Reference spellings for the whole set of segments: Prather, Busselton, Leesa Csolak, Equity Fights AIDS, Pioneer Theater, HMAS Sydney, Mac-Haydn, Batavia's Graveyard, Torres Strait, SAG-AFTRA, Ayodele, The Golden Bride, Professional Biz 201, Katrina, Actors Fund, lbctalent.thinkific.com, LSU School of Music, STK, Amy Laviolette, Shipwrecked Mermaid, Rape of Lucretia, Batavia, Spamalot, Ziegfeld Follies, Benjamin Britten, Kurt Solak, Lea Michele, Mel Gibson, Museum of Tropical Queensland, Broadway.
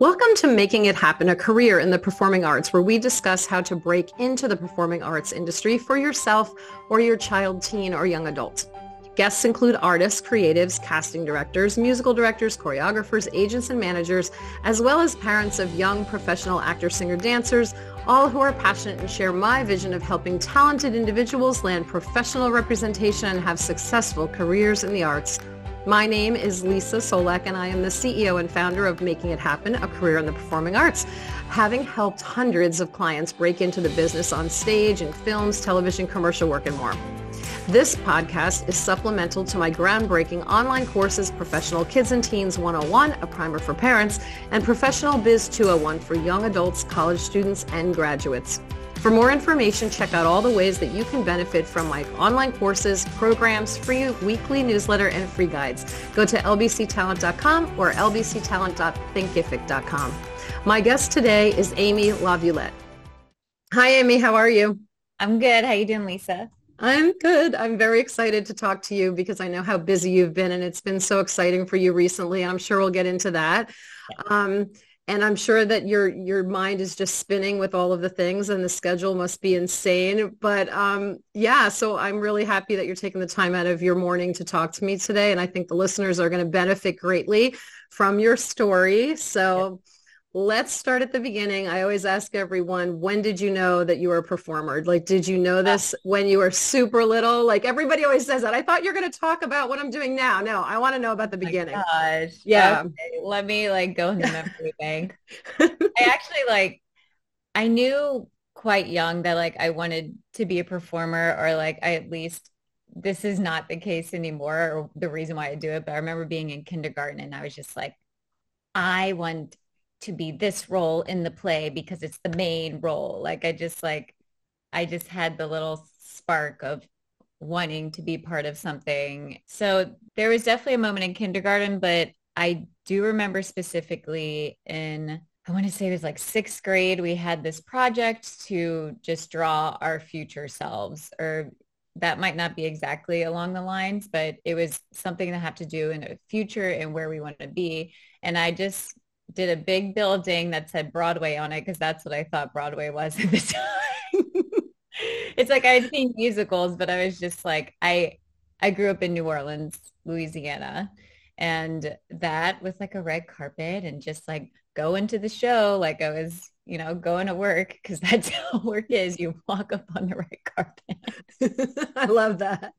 Welcome to Making It Happen, a career in the performing arts, where we discuss how to break into the performing arts industry for yourself or your child, teen, or young adult. Guests include artists, creatives, casting directors, musical directors, choreographers, agents, and managers, as well as parents of young professional actors, singers, dancers, all who are passionate and share my vision of helping talented individuals land professional representation and have successful careers in the arts. My name is Leesa Csolak, and I am the CEO and founder of Making It Happen, a career in the performing arts. Having helped hundreds of clients break into the business on stage, in films, television, commercial work, and more. This podcast is supplemental to my groundbreaking online courses, Professional Kids and Teens 101, a primer for parents, and Professional Biz 201 for young adults, college students, and graduates. For more information, check out all the ways that you can benefit from my online courses, programs, free weekly newsletter, and free guides. Go to lbctalent.com or lbctalent.thinkific.com. My guest today is Amy Laviolette. Hi, Amy. How are you? I'm good. How you doing, Leesa? I'm good. I'm very excited to talk to you because I know how busy you've been, and it's been so exciting for you recently. I'm sure we'll get into that. And I'm sure that your mind is just spinning with all of the things, and the schedule must be insane. But so I'm really happy that you're taking the time out of your morning to talk to me today. And I think the listeners are going to benefit greatly from your story. So let's start at the beginning. I always ask everyone, when did you know that you were a performer? Like, did you know this when you were super little? Like, everybody always says that. I thought you're going to talk about what I'm doing now. No, I want to know about the beginning. Oh gosh. Yeah. Okay. Let me go in the memory bank. I knew quite young that I wanted to be a performer, or I at least, this is not the case anymore, or the reason why I do it. But I remember being in kindergarten, and I was just I want to be this role in the play because it's the main role. I just had the little spark of wanting to be part of something. So there was definitely a moment in kindergarten, but I do remember specifically in, I want to say it was sixth grade, we had this project to just draw our future selves, or that might not be exactly along the lines, but it was something that had to do in the future and where we wanted to be. And I just did a big building that said Broadway on it, because that's what I thought Broadway was at the time. It's I'd seen musicals, but I was just I grew up in New Orleans, Louisiana, and that was a red carpet and just go into the show. I was, going to work, because that's how work is. You walk up on the red carpet. I love that.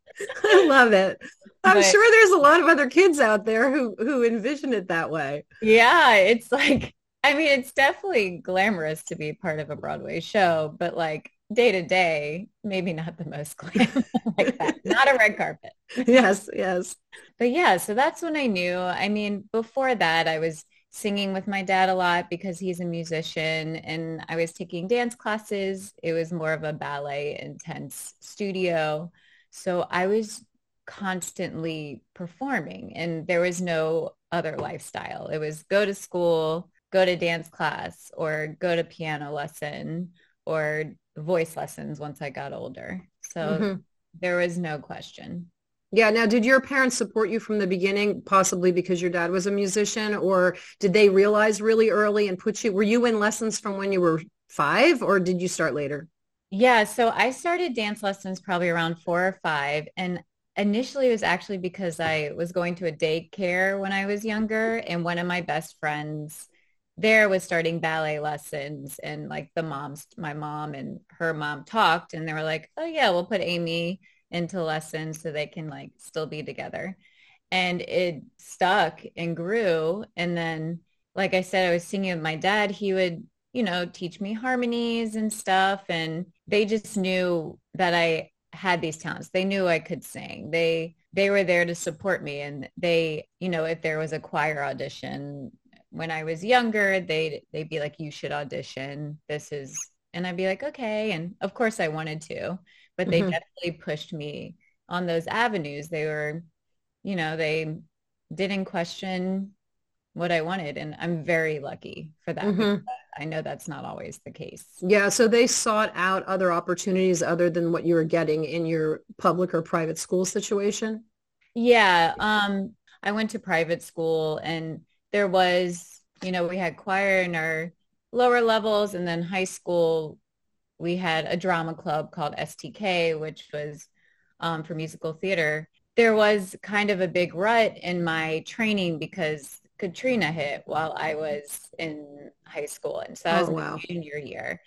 I love it. I'm sure there's a lot of other kids out there who envision it that way. Yeah, it's it's definitely glamorous to be part of a Broadway show, but day to day, maybe not the most glamorous that. Not a red carpet. Yes. But yeah, so that's when I knew. Before that, I was singing with my dad a lot because he's a musician, and I was taking dance classes. It was more of a ballet intense studio. So I was constantly performing, and there was no other lifestyle. It was go to school, go to dance class, or go to piano lesson or voice lessons once I got older. So there was no question. Yeah. Now, did your parents support you from the beginning, possibly because your dad was a musician, or did they realize really early and were you in lessons from when you were 5, or did you start later? Yeah. So I started dance lessons probably around 4 or 5. And initially it was actually because I was going to a daycare when I was younger, and one of my best friends there was starting ballet lessons, and my mom and her mom talked, and they were oh yeah, we'll put Amy into lessons so they can still be together. And it stuck and grew. And then, like I said, I was singing with my dad. He would, teach me harmonies and stuff. And they just knew that I had these talents. They knew I could sing. They were there to support me. And they, if there was a choir audition when I was younger, they'd be you should audition. This is, and I'd be okay. And of course I wanted to. But they definitely pushed me on those avenues. They were, they didn't question what I wanted. And I'm very lucky for that. Mm-hmm. I know that's not always the case. Yeah. So they sought out other opportunities other than what you were getting in your public or private school situation. Yeah. I went to private school, and there was you know, we had choir in our lower levels, and then high school, we had a drama club called STK, which was for musical theater. There was kind of a big rut in my training because Katrina hit while I was in high school. And so I was my junior year.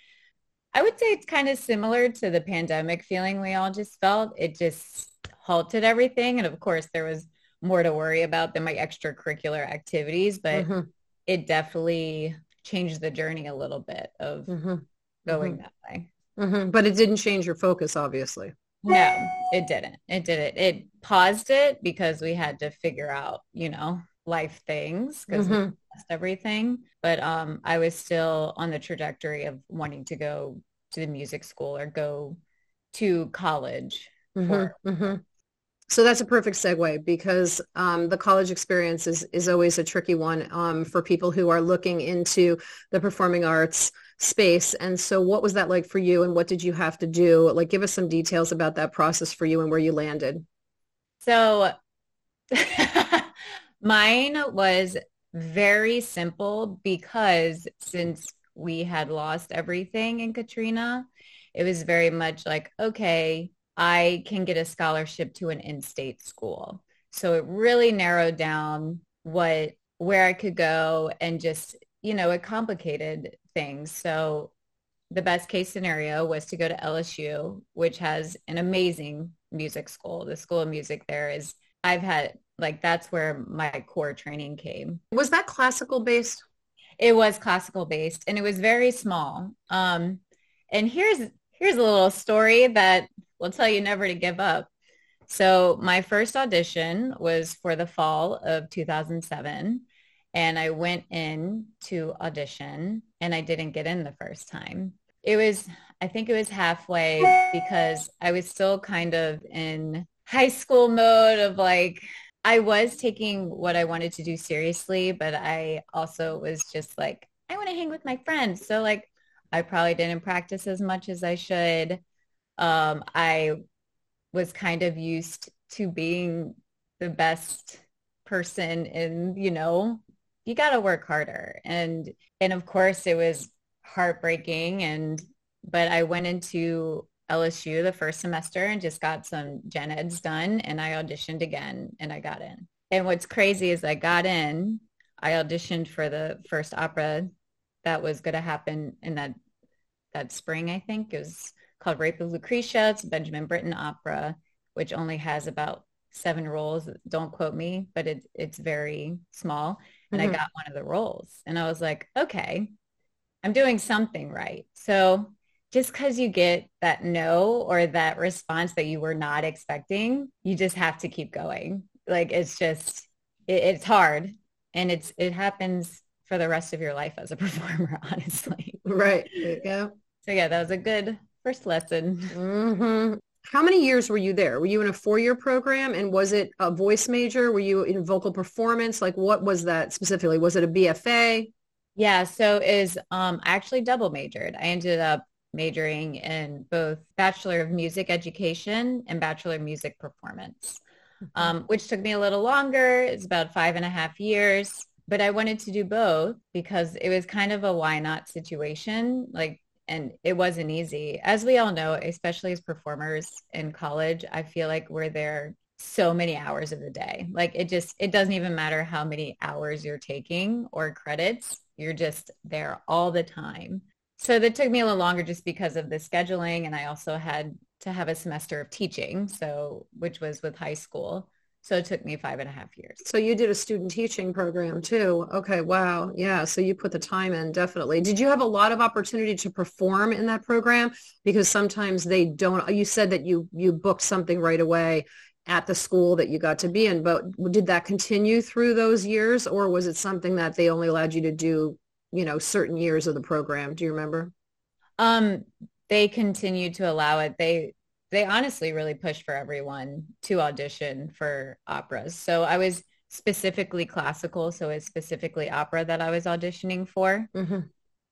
I would say it's kind of similar to the pandemic feeling we all just felt. It just halted everything. And of course, there was more to worry about than my extracurricular activities, but it definitely changed the journey a little bit of going that way. But it didn't change your focus, obviously. No, it didn't. It paused it because we had to figure out, you know, life things because we lost everything. But I was still on the trajectory of wanting to go to the music school or go to college. So that's a perfect segue because the college experience is always a tricky one for people who are looking into the performing arts space. And so what was that like for you, and what did you have to do? Like, give us some details about that process for you and where you landed. So mine was very simple because since we had lost everything in Katrina, it was very much like, okay, I can get a scholarship to an in-state school. So it really narrowed down where I could go, and just, you know, it complicated things. So the best case scenario was to go to LSU, which has an amazing music school. The School of Music there is, that's where my core training came. Was that classical based? It was classical based, and it was very small. And here's a little story that will tell you never to give up. So my first audition was for the fall of 2007, and I went in to audition, and I didn't get in the first time. I think it was halfway, because I was still kind of in high school mode of like, I was taking what I wanted to do seriously, but I also was just like, I want to hang with my friends. So like, I probably didn't practice as much as I should. I was kind of used to being the best person, and, you know, you got to work harder. And of course it was heartbreaking. But I went into LSU the first semester and just got some gen eds done, and I auditioned again, and I got in. And what's crazy is I got in, I auditioned for the first opera that was going to happen in that spring, I think. It was called Rape of Lucretia. It's a Benjamin Britten opera, which only has about 7 roles. Don't quote me, but it's very small. And I got one of the roles, and I was like, okay, I'm doing something right. So just because you get that no, or that response that you were not expecting, you just have to keep going. Like, it's just, it's hard, and it happens for the rest of your life as a performer, honestly. Right. There you go. So yeah, that was a good first lesson. How many years were you there? Were you in a 4-year program, and was it a voice major? Were you in vocal performance? Like, what was that specifically? Was it a BFA? Yeah. So I actually double majored. I ended up majoring in both Bachelor of Music Education and Bachelor of Music Performance, which took me a little longer. It's about 5.5 years, but I wanted to do both because it was kind of a why not situation. Like, and it wasn't easy. As we all know, especially as performers in college, I feel like we're there so many hours of the day. Like, it doesn't even matter how many hours you're taking or credits. You're just there all the time. So that took me a little longer just because of the scheduling. And I also had to have a semester of teaching, which was with high school. So it took me 5.5 years. So you did a student teaching program too. Okay. Wow. Yeah. So you put the time in, definitely. Did you have a lot of opportunity to perform in that program? Because sometimes they don't. You said that you booked something right away at the school that you got to be in, but did that continue through those years, or was it something that they only allowed you to do, you know, certain years of the program? Do you remember? They continued to allow it. They honestly really pushed for everyone to audition for operas. So I was specifically classical. So it's specifically opera that I was auditioning for.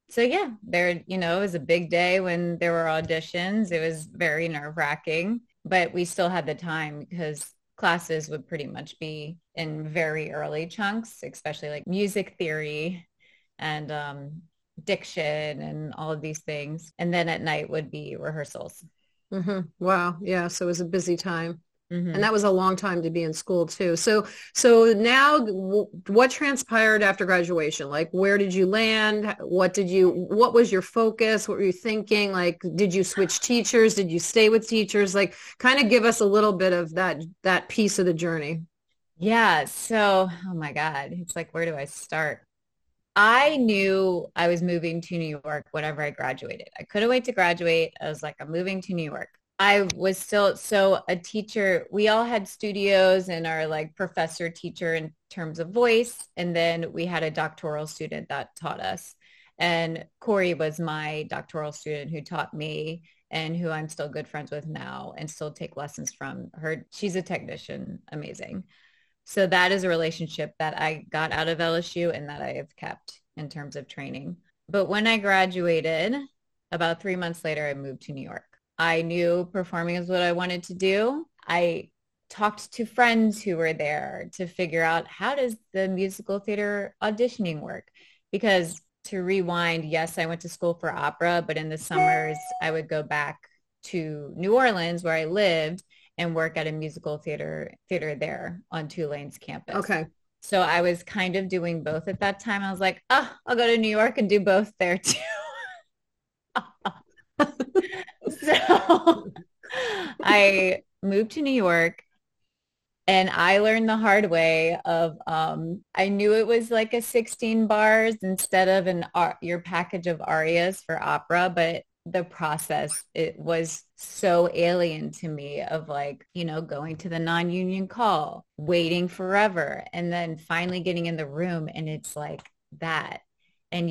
So yeah, there, you know, it was a big day when there were auditions. It was very nerve wracking, but we still had the time because classes would pretty much be in very early chunks, especially like music theory and diction and all of these things. And then at night would be rehearsals. Mm-hmm. Wow. Yeah. So it was a busy time. Mm-hmm. And that was a long time to be in school too. So now what transpired after graduation? Like, where did you land? What was your focus? What were you thinking? Like, did you switch teachers? Did you stay with teachers? Like, kind of give us a little bit of that piece of the journey. Yeah. So, oh my God, it's like, where do I start? I knew I was moving to New York whenever I graduated. I couldn't wait to graduate. I was like, I'm moving to New York. I was still, so a teacher, we all had studios and our like professor teacher in terms of voice. And then we had a doctoral student that taught us. And Corey was my doctoral student who taught me and who I'm still good friends with now and still take lessons from her. She's a technician. Amazing. So that is a relationship that I got out of LSU and that I have kept in terms of training. But when I graduated, about 3 months later, I moved to New York. I knew performing is what I wanted to do. I talked to friends who were there to figure out, how does the musical theater auditioning work? Because to rewind, yes, I went to school for opera, but in the summers I would go back to New Orleans where I lived and work at a musical theater there on Tulane's campus. Okay. So I was kind of doing both at that time. I was like, oh, I'll go to New York and do both there too. So I moved to New York and I learned the hard way of, I knew it was like a 16 bars instead of your package of arias for opera, but the process, it was so alien to me of like, you know, going to the non-union call, waiting forever, and then finally getting in the room and it's like that. And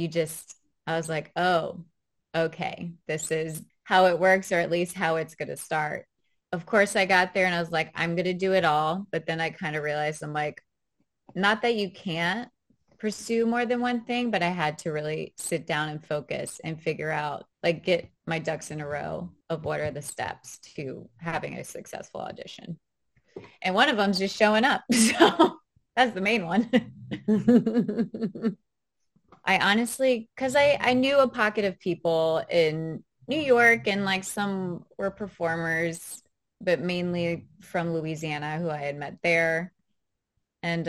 I was like, oh, okay, this is how it works, or at least how it's going to start. Of course, I got there and I was like, I'm going to do it all. But then I kind of realized, I'm like, not that you can't pursue more than one thing, but I had to really sit down and focus and figure out, like, get my ducks in a row of what are the steps to having a successful audition. And one of them's just showing up. So that's the main one. I honestly, because I knew a pocket of people in New York and like some were performers, but mainly from Louisiana who I had met there. And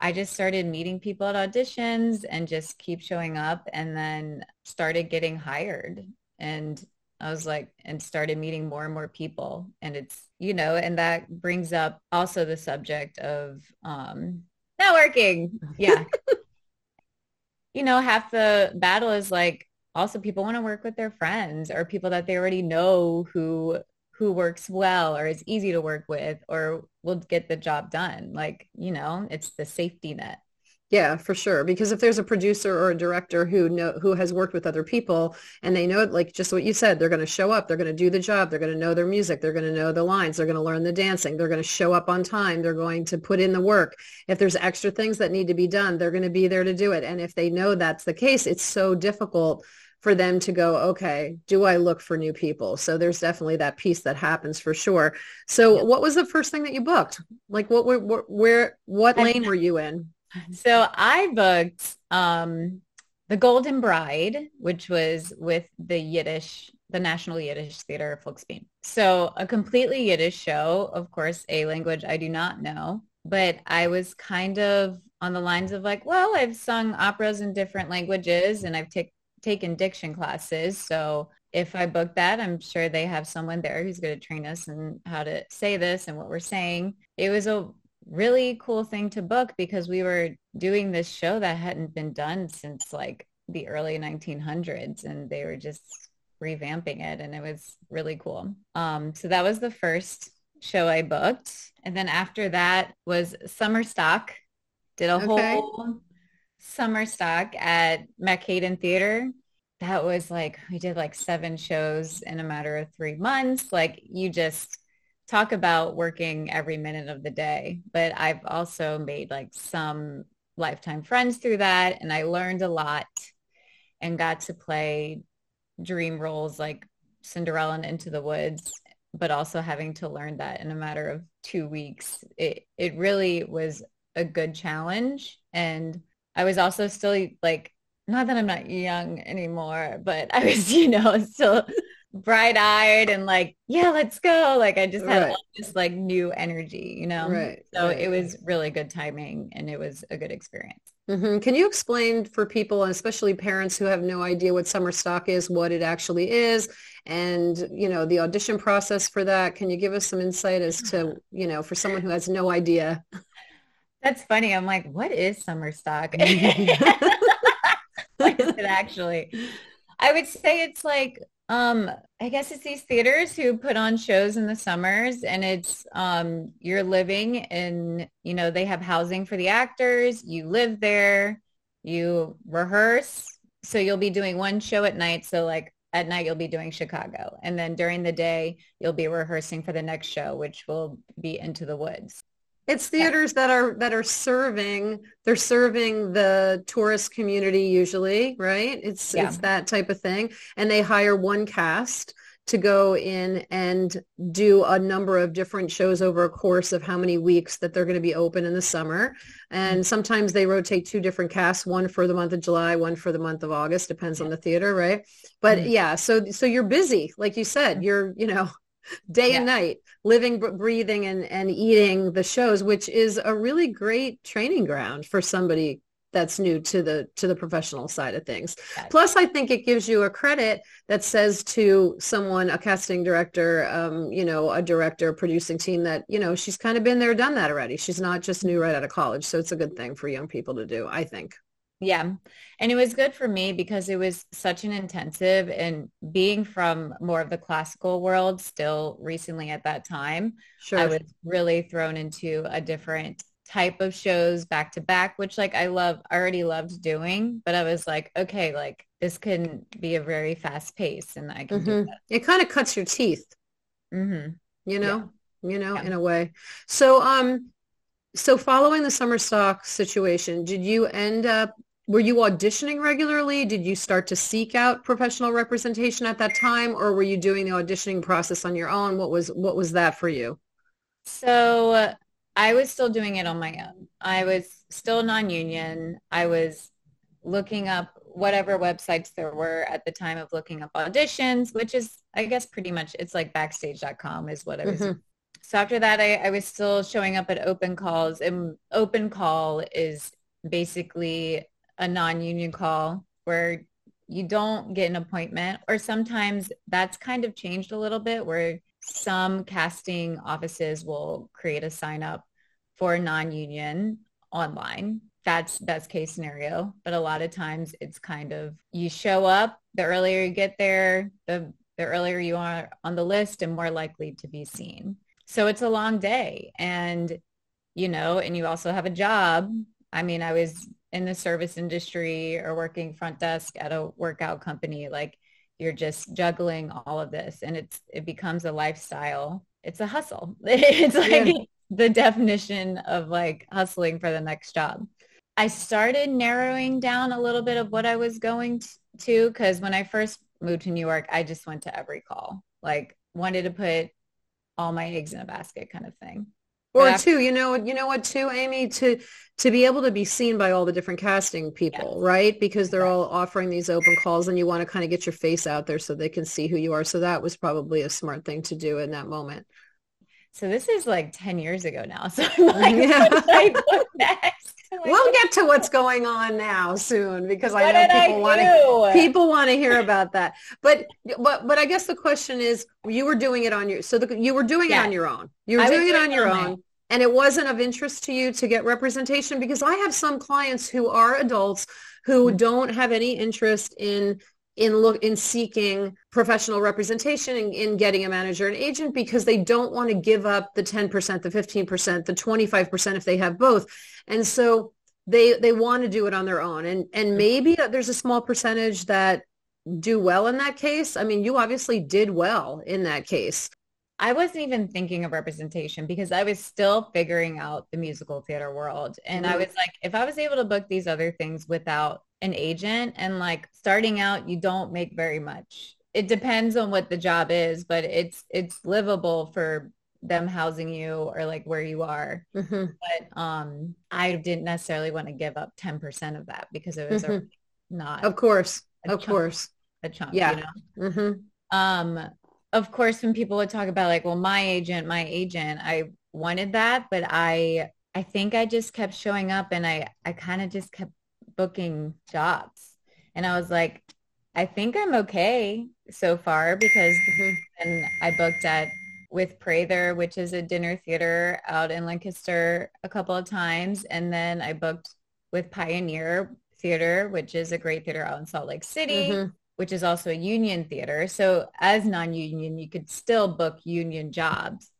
I just started meeting people at auditions and just keep showing up and then started getting hired. And I was like, and started meeting more and more people. And it's, you know, and that brings up also the subject of networking. Yeah. You know, half the battle is like, also people want to work with their friends or people that they already know who works well or is easy to work with or will get the job done. Like, you know, it's the safety net. Yeah, for sure. Because if there's a producer or a director who has worked with other people and they know, like just what you said, they're going to show up, they're going to do the job, they're going to know their music, they're going to know the lines, they're going to learn the dancing, they're going to show up on time, they're going to put in the work. If there's extra things that need to be done, they're going to be there to do it. And if they know that's the case, it's so difficult for them to go, okay, do I look for new people? So there's definitely that piece that happens for sure. So yeah. What was the first thing that you booked? Like what lane were you in? So I booked The Golden Bride, which was with the National Yiddish Theater of Volksbeam. So a completely Yiddish show, of course, a language I do not know, but I was kind of on the lines of like, well, I've sung operas in different languages and I've taken diction classes. So if I book that, I'm sure they have someone there who's going to train us in how to say this and what we're saying. It was a really cool thing to book because we were doing this show that hadn't been done since like the early 1900s and they were just revamping it and it was really cool. So that was the first show I booked. And then after that was summer stock, did a whole summer stock at Mac-Haydn Theater. That was like, we did like 7 shows in a matter of 3 months. Like, you just talk about working every minute of the day, but I've also made like some lifetime friends through that. And I learned a lot and got to play dream roles like Cinderella and Into the Woods, but also having to learn that in a matter of 2 weeks. It really was a good challenge. And I was also still like not that I'm not young anymore, but I was, you know, still bright-eyed and like, yeah, let's go. Like I just had all this like new energy, you know? So it was really good timing and it was a good experience. Mm-hmm. Can you explain for people, and especially parents who have no idea what summer stock is, what it actually is, and, you know, the audition process for that? Can you give us some insight as to, you know, for someone who has no idea? That's funny. I'm like, what is summer stock? What is it actually? I would say it's like, I guess it's these theaters who put on shows in the summers, and it's, you're living in, you know, they have housing for the actors. You live there, you rehearse. So you'll be doing one show at night. So like at night you'll be doing Chicago, and then during the day you'll be rehearsing for the next show, which will be Into the Woods. It's theaters that are serving, they're serving the tourist community usually, right? It's that type of thing. And they hire one cast to go in and do a number of different shows over a course of how many weeks that they're going to be open in the summer. And sometimes they rotate two different casts, one for the month of July, one for the month of August, depends on the theater, right? But so you're busy. Like you said, you're, you know, day and night, living, breathing, and eating the shows, which is a really great training ground for somebody that's new to the professional side of things. Gotcha. Plus, I think it gives you a credit that says to someone, a casting director, you know, a director, producing team, that, you know, she's kind of been there, done that already. She's not just new right out of college. So it's a good thing for young people to do, I think. Yeah. And it was good for me because it was such an intensive, and being from more of the classical world still recently at that time, I was really thrown into a different type of shows back to back, which like I already loved doing, but I was like, okay, like this can be a very fast pace and I can do that. It kind of cuts your teeth, in a way. So following the summer stock situation, did you end up, were you auditioning regularly? Did you start to seek out professional representation at that time, or were you doing the auditioning process on your own? What was that for you? So I was still doing it on my own. I was still non-union. I was looking up whatever websites there were at the time of looking up auditions, which is, I guess, pretty much, it's like backstage.com is what I was doing. So after that, I was still showing up at open calls, and open call is basically a non-union call where you don't get an appointment, or sometimes that's kind of changed a little bit where some casting offices will create a sign up for non-union online. That's best case scenario. But a lot of times it's kind of, you show up, the earlier you get there, the earlier you are on the list and more likely to be seen. So it's a long day, and, you know, and you also have a job. I mean, I was in the service industry or working front desk at a workout company. Like, you're just juggling all of this, and it becomes a lifestyle. It's a hustle. It's like the definition of like hustling for the next job. I started narrowing down a little bit of what I was going to, because when I first moved to New York, I just went to every call, like wanted to put all my eggs in a basket kind of thing. Or two, you know what too, Amy, to be able to be seen by all the different casting people, right? Because they're all offering these open calls, and you want to kind of get your face out there so they can see who you are. So that was probably a smart thing to do in that moment. So this is like 10 years ago now. So I'm like, what do I do next? We'll get to what's going on now soon, because I know people want to hear about that. But I guess the question is, you were doing it on your, so the, you were doing it on your own. You were doing it on your own, and it wasn't of interest to you to get representation, because I have some clients who are adults who don't have any interest in seeking professional representation and in getting a manager and agent, because they don't want to give up the 10%, the 15%, the 25% if they have both. And so they want to do it on their own. And maybe there's a small percentage that do well in that case. I mean, you obviously did well in that case. I wasn't even thinking of representation because I was still figuring out the musical theater world. And I was like, if I was able to book these other things without an agent, and like starting out, you don't make very much. It depends on what the job is, but it's livable for them housing you or like where you are. But I didn't necessarily want to give up 10% of that because it was not. Of course. A chunk, yeah. You know? Mm-hmm. Of course, when people would talk about like, well, my agent, I wanted that, but I think I just kept showing up and I kind of just kept booking jobs. And I was like, I think I'm okay so far because and I booked with Prather, which is a dinner theater out in Lancaster, a couple of times. And then I booked with Pioneer Theater, which is a great theater out in Salt Lake City, which is also a union theater. So as non-union, you could still book union jobs.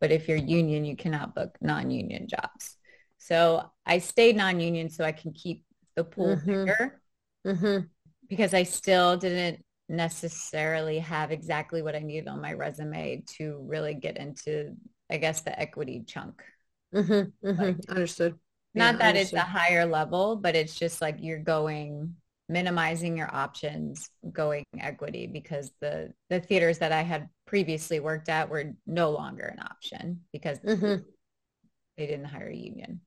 But if you're union, you cannot book non-union jobs. So I stayed non-union so I can keep the pool bigger because I still didn't necessarily have exactly what I needed on my resume to really get into, I guess, the equity chunk. Understood. Not that it's a higher level, but it's just like you're going, minimizing your options, going equity because the theaters that I had previously worked at were no longer an option because they didn't hire a union.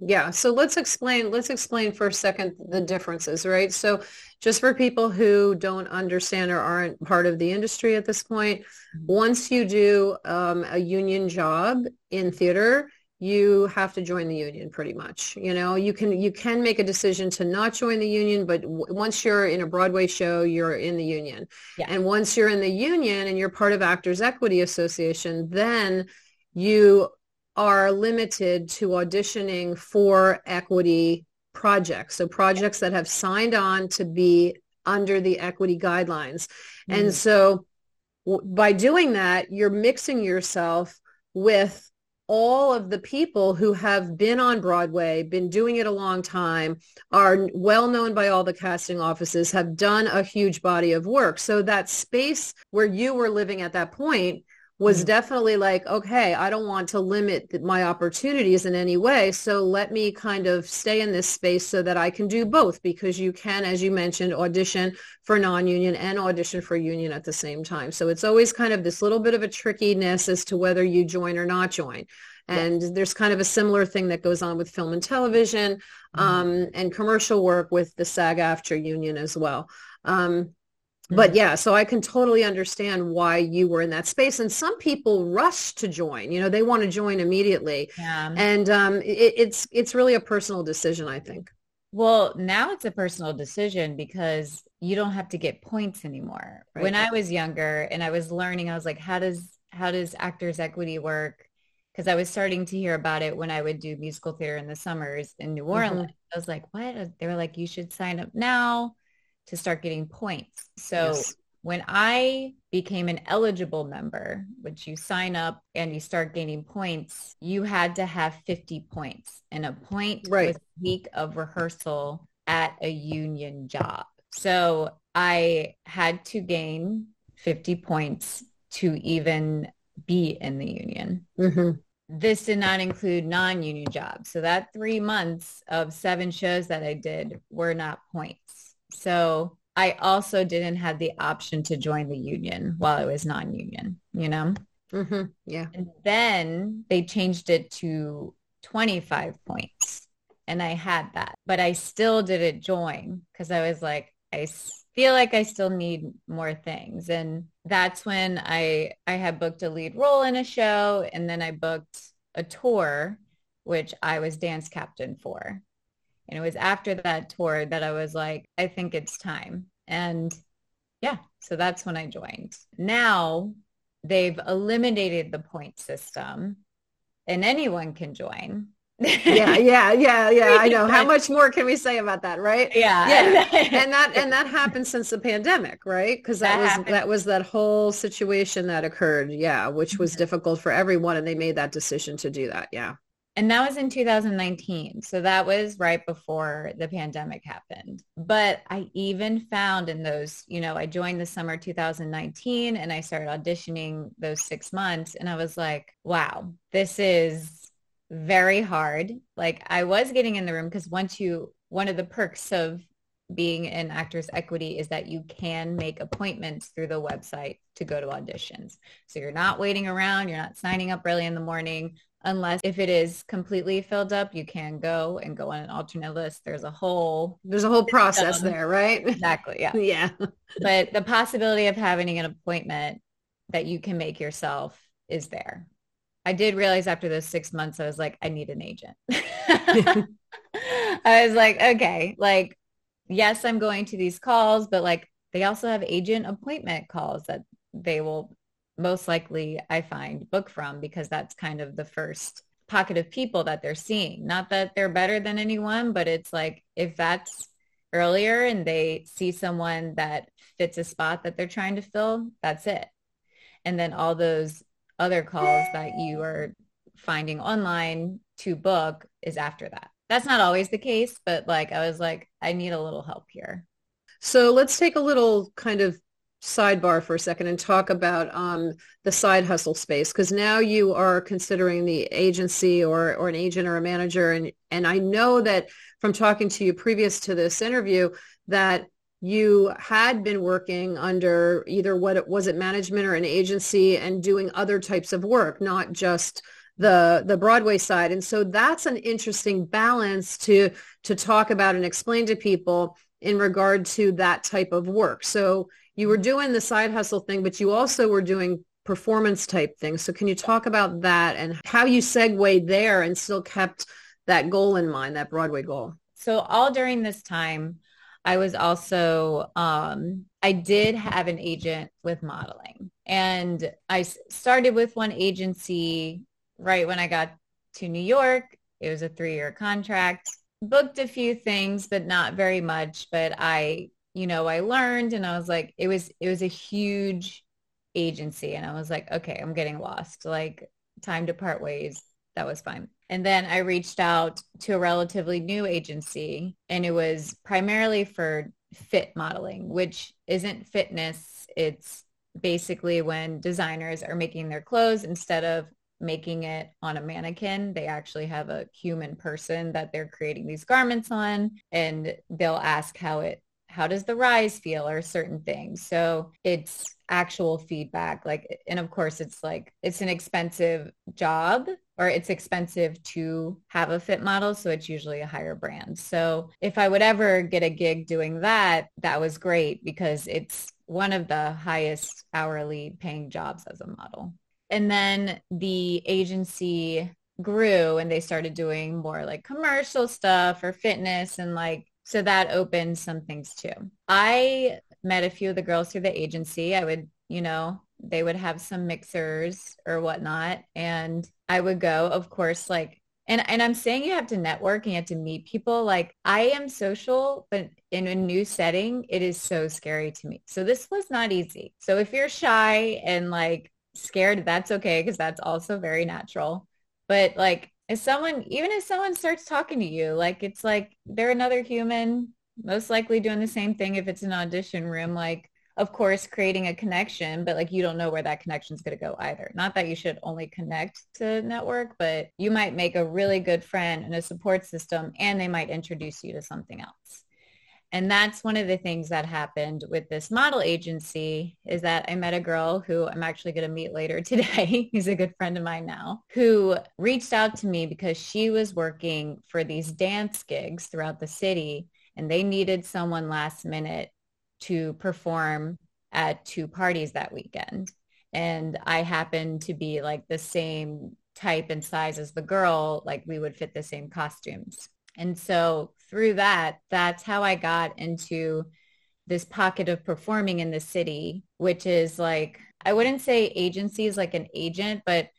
Yeah. So let's explain for a second the differences, right? So just for people who don't understand or aren't part of the industry at this point, once you do a union job in theater, you have to join the union pretty much. You know, you can make a decision to not join the union, but once you're in a Broadway show, you're in the union. Yeah. And once you're in the union and you're part of Actors' Equity Association, then you are limited to auditioning for equity projects. So projects that have signed on to be under the equity guidelines. And so by doing that, you're mixing yourself with all of the people who have been on Broadway, been doing it a long time, are well known by all the casting offices, have done a huge body of work. So that space where you were living at that point was definitely like, okay, I don't want to limit my opportunities in any way. So let me kind of stay in this space so that I can do both, because you can, as you mentioned, audition for non-union and audition for union at the same time. So it's always kind of this little bit of a trickiness as to whether you join or not join. And there's kind of a similar thing that goes on with film and television and commercial work with the SAG-AFTRA union as well. But yeah, so I can totally understand why you were in that space. And some people rush to join, you know, they want to join immediately. Yeah. And it's really a personal decision, I think. Well, now it's a personal decision because you don't have to get points anymore. Right. When I was younger and I was learning, I was like, how does Actors' Equity work? Because I was starting to hear about it when I would do musical theater in the summers in New Orleans. I was like, what? They were like, you should sign up now to start getting points. So when I became an eligible member, which you sign up and you start gaining points, you had to have 50 points, and a point was a week of rehearsal at a union job. So I had to gain 50 points to even be in the union. This did not include non-union jobs. So that 3 months of 7 shows that I did were not points. So I also didn't have the option to join the union while it was non-union, you know? Yeah. And then they changed it to 25 points and I had that, but I still didn't join because I was like, I feel like I still need more things. And that's when I had booked a lead role in a show, and then I booked a tour, which I was dance captain for. And it was after that tour that I was like, I think it's time. And yeah, so that's when I joined. Now they've eliminated the point system and anyone can join. Yeah. I know. How much more can we say about that, right? Yeah. And that happened since the pandemic, right? Because that was that whole situation that occurred, which was difficult for everyone, and they made that decision to do that, And that was in 2019. So that was right before the pandemic happened. But I even found in those, you know, I joined the summer 2019 and I started auditioning those 6 months. And I was like, wow, this is very hard. Like, I was getting in the room because one of the perks of being in Actors' Equity is that you can make appointments through the website to go to auditions. So you're not waiting around. You're not signing up early in the morning, unless if it is completely filled up, you can go and go on an alternate list. There's a whole process there, right? Exactly. Yeah. Yeah. But the possibility of having an appointment that you can make yourself is there. I did realize after those 6 months, I was like, I need an agent. I was like, okay, like, yes, I'm going to these calls, but like they also have agent appointment calls that they will most likely, I find, book from, because that's kind of the first pocket of people that they're seeing. Not that they're better than anyone, but it's like if that's earlier and they see someone that fits a spot that they're trying to fill, that's it. And then all those other calls that you are finding online to book is after that. That's not always the case, but like I was like, I need a little help here. So let's take a little kind of sidebar for a second and talk about the side hustle space, because now you are considering the agency or an agent or a manager. And I know that from talking to you previous to this interview that you had been working under either management or an agency and doing other types of work, not just the Broadway side. And so that's an interesting balance to talk about and explain to people in regard to that type of work. So you were doing the side hustle thing, but you also were doing performance type things. So can you talk about that and how you segued there and still kept that goal in mind, that Broadway goal? So all during this time, I was also, I did have an agent with modeling, and I started with one agency right when I got to New York. It was a 3-year contract, booked a few things, but not very much. But I learned, and I was like, it was a huge agency. And I was like, okay, I'm getting lost, like time to part ways. That was fine. And then I reached out to a relatively new agency, and it was primarily for fit modeling, which isn't fitness. It's basically when designers are making their clothes, instead of making it on a mannequin, they actually have a human person that they're creating these garments on, and they'll ask how does the rise feel or certain things. So it's actual feedback. Like, and of course it's like, it's an expensive job, or it's expensive to have a fit model. So it's usually a higher brand. So if I would ever get a gig doing that, that was great, because it's one of the highest hourly paying jobs as a model. And then the agency grew and they started doing more like commercial stuff or fitness, and like, so that opened some things too. I met a few of the girls through the agency. I would, they would have some mixers or whatnot, and I would go, of course, like, and I'm saying you have to network and you have to meet people. Like, I am social, but in a new setting, it is so scary to me. So this was not easy. So if you're shy and like scared, that's okay, because that's also very natural. But like, if someone starts talking to you, like, it's like they're another human, most likely doing the same thing. If it's an audition room, like, of course, creating a connection, but like, you don't know where that connection is going to go either. Not that you should only connect to network, but you might make a really good friend and a support system, and they might introduce you to something else. And that's one of the things that happened with this model agency, is that I met a girl who I'm actually going to meet later today. He's a good friend of mine now, who reached out to me because she was working for these dance gigs throughout the city, and they needed someone last minute to perform at 2 parties that weekend. And I happened to be like the same type and size as the girl, like we would fit the same costumes. And so through that, that's how I got into this pocket of performing in the city, which is like, I wouldn't say agencies like an agent, but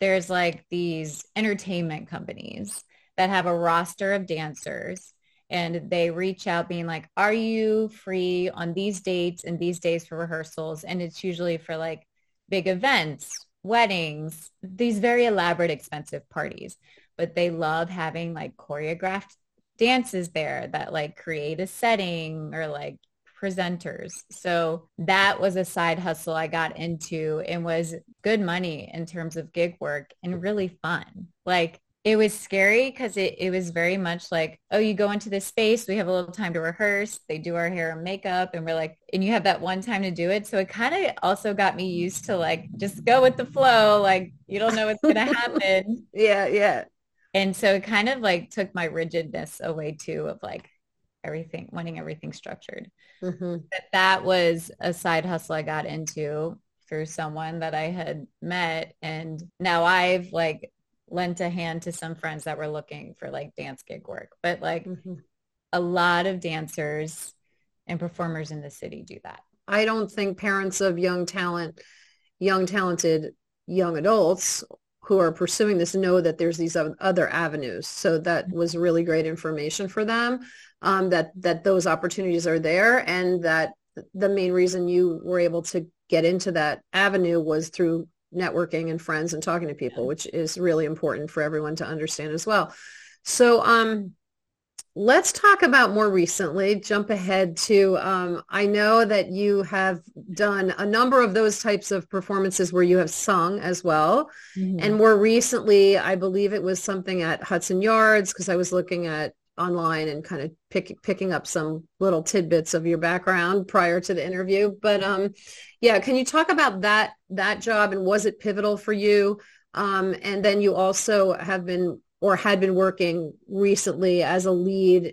there's like these entertainment companies that have a roster of dancers, and they reach out being like, are you free on these dates and these days for rehearsals? And it's usually for like big events, weddings, these very elaborate, expensive parties. But they love having like choreographed dances there that like create a setting or like presenters. So that was a side hustle I got into, and was good money in terms of gig work and really fun. Like, It was scary because it was very much like, oh, you go into this space, we have a little time to rehearse, they do our hair and makeup, and we're like, and you have that one time to do it. So it kind of also got me used to like, just go with the flow, like, you don't know what's going to happen. Yeah. And so it kind of like took my rigidness away too, of like everything, wanting everything structured. Mm-hmm. But that was a side hustle I got into through someone that I had met. And now I've like lent a hand to some friends that were looking for like dance gig work, but like mm-hmm. a lot of dancers and performers in the city do that. I don't think parents of young adults who are pursuing this know that there's these other avenues. So that was really great information for them, that those opportunities are there, and that the main reason you were able to get into that avenue was through networking and friends and talking to people, which is really important for everyone to understand as well. So let's talk about more recently, jump ahead to, I know that you have done a number of those types of performances where you have sung as well. Mm-hmm. And more recently, I believe it was something at Hudson Yards, because I was looking at online and kind of picking up some little tidbits of your background prior to the interview. But can you talk about that job, and was it pivotal for you? And then you also had been working recently as a lead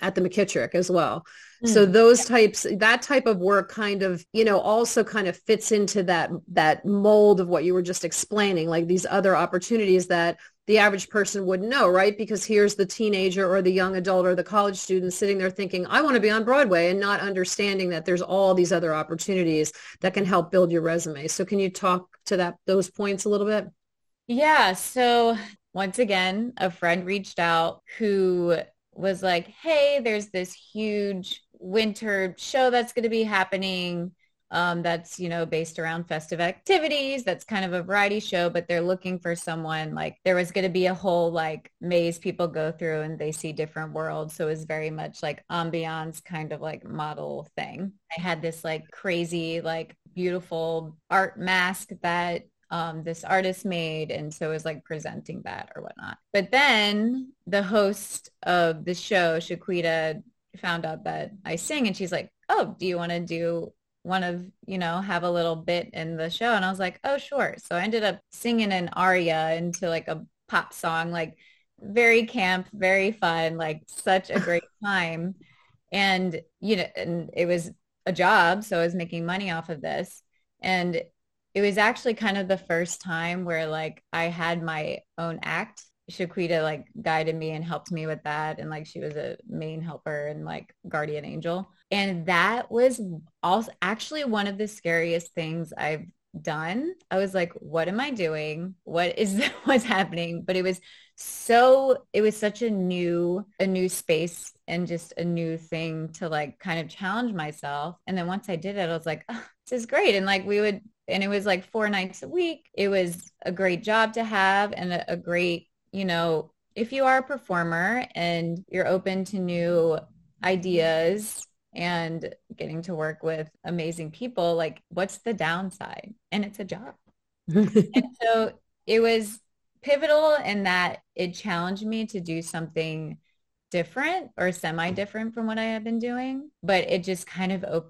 at the McKittrick as well. Mm-hmm. So those types, that type of work kind of, also kind of fits into that mold of what you were just explaining, like these other opportunities that the average person wouldn't know, right? Because here's the teenager or the young adult or the college student sitting there thinking, I want to be on Broadway, and not understanding that there's all these other opportunities that can help build your resume. So can you talk to those points a little bit? Yeah. So once again, a friend reached out who was like, hey, there's this huge winter show that's going to be happening that's, based around festive activities. That's kind of a variety show, but they're looking for someone. Like, there was going to be a whole like maze people go through and they see different worlds. So it was very much like ambiance kind of like model thing. I had this like crazy, like beautiful art mask that this artist made. And so it was like presenting that or whatnot. But then the host of the show, Shaquita, found out that I sing, and she's like, oh, do you want to do one of, have a little bit in the show? And I was like, oh, sure. So I ended up singing an aria into like a pop song, like very camp, very fun, like such a great time. And, and it was a job. So I was making money off of this. And it was actually kind of the first time where like I had my own act. Shaquita like guided me and helped me with that. And like, she was a main helper and like guardian angel. And that was also actually one of the scariest things I've done. I was like, what am I doing? What is what's happening? But it was such a new space and just a new thing to like kind of challenge myself. And then once I did it, I was like, oh, this is great. And like and it was like 4 nights a week. It was a great job to have, and a great, if you are a performer and you're open to new ideas and getting to work with amazing people, like, what's the downside? And it's a job. And so it was pivotal in that it challenged me to do something different or semi-different from what I had been doing, but it just kind of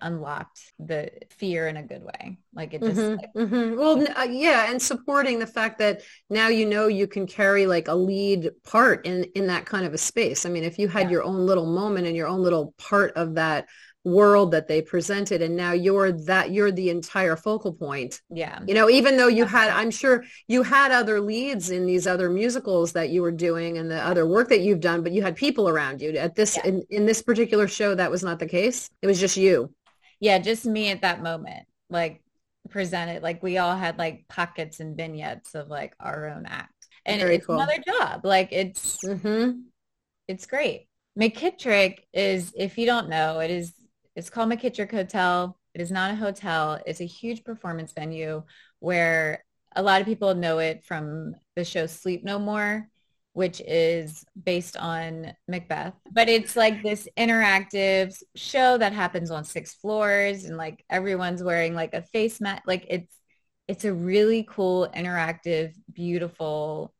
unlocked the fear in a good way. Like, it just, and supporting the fact that now, you can carry like a lead part in that kind of a space. I mean, if you had your own little moment and your own little part of that world that they presented, and now you're the entire focal point. Yeah. Even though you had, I'm sure you had other leads in these other musicals that you were doing and the other work that you've done, but you had people around you at this, in this particular show, that was not the case. It was just you. Yeah. Just me at that moment, like presented, like we all had like pockets and vignettes of like our own act, and very it's cool. Another job. Like it's, it's great. McKittrick is, if you don't know, it's called McKittrick Hotel. It is not a hotel. It's a huge performance venue where a lot of people know it from the show Sleep No More, which is based on Macbeth. But it's like this interactive show that happens on 6 floors, and like everyone's wearing like a face mask. Like it's a really cool, interactive, beautiful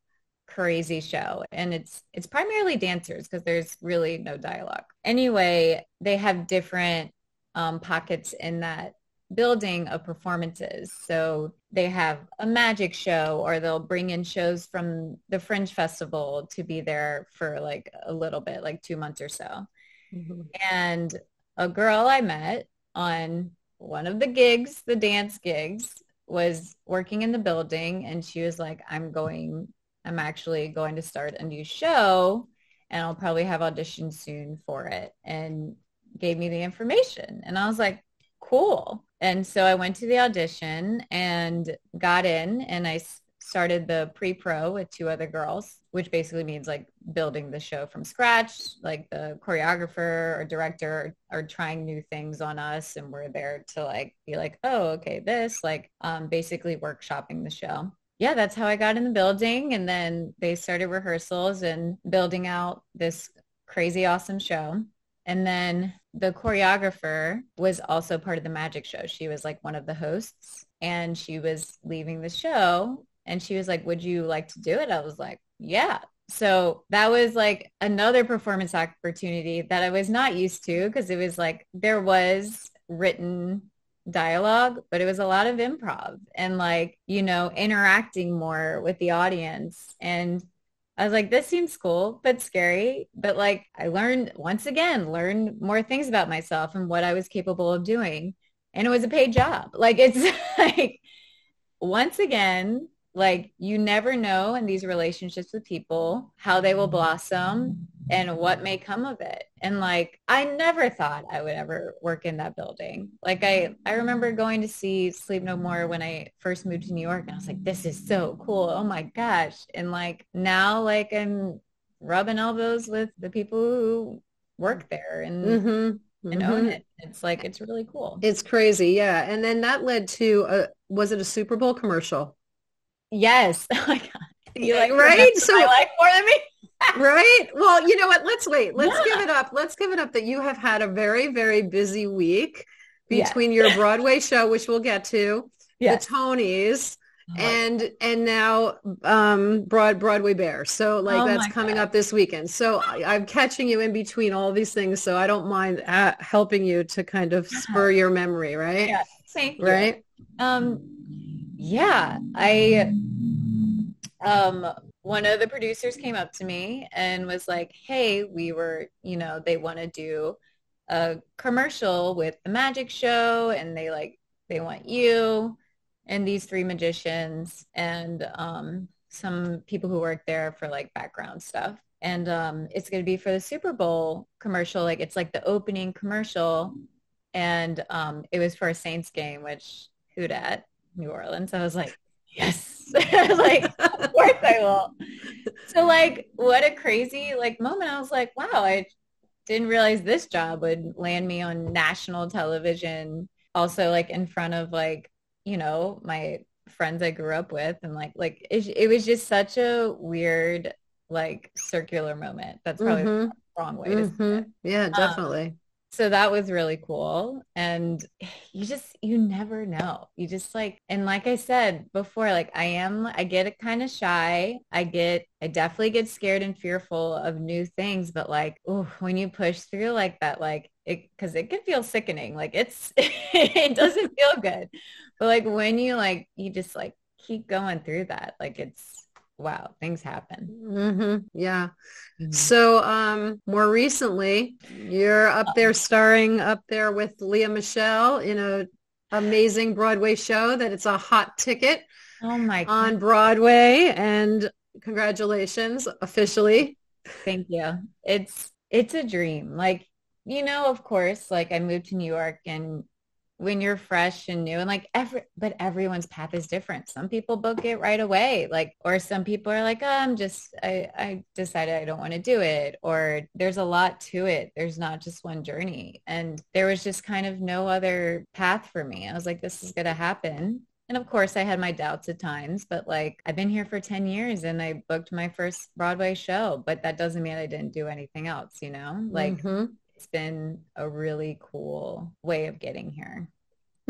crazy show, and it's primarily dancers because there's really no dialogue. Anyway, they have different pockets in that building of performances. So they have a magic show, or they'll bring in shows from the Fringe Festival to be there for like a little bit, like 2 months or so. Mm-hmm. And a girl I met on one of the gigs, the dance gigs, was working in the building, and she was like, I'm actually going to start a new show, and I'll probably have auditions soon for it, and gave me the information. And I was like, cool. And so I went to the audition and got in, and I started the pre-pro with two other girls, which basically means like building the show from scratch, like the choreographer or director are trying new things on us, and we're there to like be like, oh, okay, this, like basically workshopping the show. Yeah, that's how I got in the building. And then they started rehearsals and building out this crazy awesome show. And then the choreographer was also part of the magic show. She was like one of the hosts, and she was leaving the show, and she was like, would you like to do it? I was like, yeah. So that was like another performance opportunity that I was not used to, because it was like there was written dialogue, but it was a lot of improv and like, you know, interacting more with the audience. And I was like, this seems cool, but scary. But like, I learned more things about myself and what I was capable of doing. And it was a paid job. Like, it's like, once again, like, you never know in these relationships with people how they will blossom and what may come of it. And like, I never thought I would ever work in that building. Like, I remember going to see Sleep No More when I first moved to New York, and I was like, this is so cool. Oh my gosh. And like, now like I'm rubbing elbows with the people who work there and and own it. It's like, it's really cool. It's crazy. Yeah. And then that led to was it a Super Bowl commercial? Yes. Oh my God. You like, right? So I like more than me. Right? Well, you know what? Let's wait. Give it up. Let's give it up that you have had a very, very busy week between your Broadway show, which we'll get to, the Tonys, and now Broadway Bears. So like that's coming up this weekend. So I'm catching you in between all these things. So I don't mind helping you to kind of spur your memory, right? Yeah. Thank you. Right? One of the producers came up to me and was like, hey, they want to do a commercial with the magic show, and they want you and these three magicians and some people who work there for like background stuff. And it's going to be for the Super Bowl commercial. Like, it's like the opening commercial. And it was for a Saints game, which who dat? New Orleans. I was like, yes. I was like, of course I will. So like, what a crazy like moment. I was like, wow, I didn't realize this job would land me on national television, also like in front of like, you know, my friends I grew up with, and like it was just such a weird like circular moment. That's probably the wrong way to say it. Yeah, definitely. So that was really cool. And you never know. You just like, and like I said before, like I get kind of shy. I definitely get scared and fearful of new things, but like, ooh, when you push through like that, like cause it can feel sickening. Like it doesn't feel good. But like when you like, you just like keep going through that. Like wow, things happen. Yeah. So more recently, you're starring up there with Lea Michele in an amazing Broadway show that it's a hot ticket on Broadway. And congratulations, officially. Thank you. It's a dream. Like, you know, of course, like I moved to New York, and when you're fresh and new and like everyone's path is different. Some people book it right away. Like, or some people are like, I decided I don't want to do it. Or there's a lot to it. There's not just one journey. And there was just kind of no other path for me. I was like, this is going to happen. And of course I had my doubts at times, but like I've been here for 10 years and I booked my first Broadway show, but that doesn't mean I didn't do anything else, you know, like, it's been a really cool way of getting here.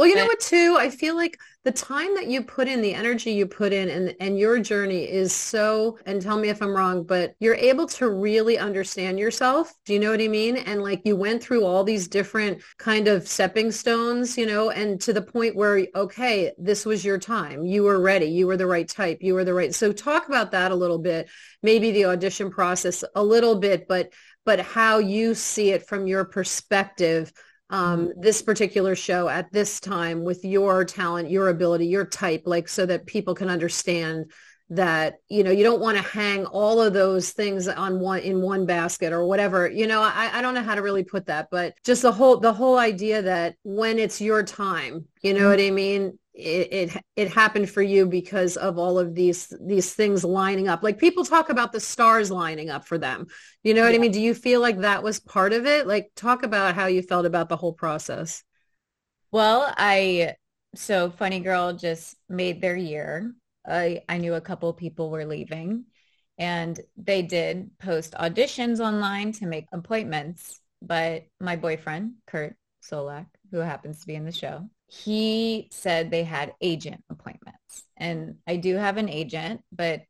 Well, you know what, too? I feel like the time that you put in, the energy you put in, and your journey is so, and tell me if I'm wrong, but you're able to really understand yourself. Do you know what I mean? And like you went through all these different kind of stepping stones, you know, and to the point where, okay, this was your time. You were ready. You were the right type. You were the right. So talk about that a little bit, maybe the audition process a little bit, but how you see it from your perspective. This particular show at this time with your talent, your ability, your type, like so that people can understand that, you know, you don't want to hang all of those things on one in one basket or whatever. You know, I don't know how to really put that, but just the whole idea that when it's your time, you know what I mean? It happened for you because of all of these things lining up. Like people talk about the stars lining up for them. You know what I mean? Do you feel like that was part of it? Like talk about how you felt about the whole process. Well, so Funny Girl just made their year. I knew a couple people were leaving and they did post auditions online to make appointments. But my boyfriend, Kurt Solak, who happens to be in the show, he said they had agent appointments. And I do have an agent, but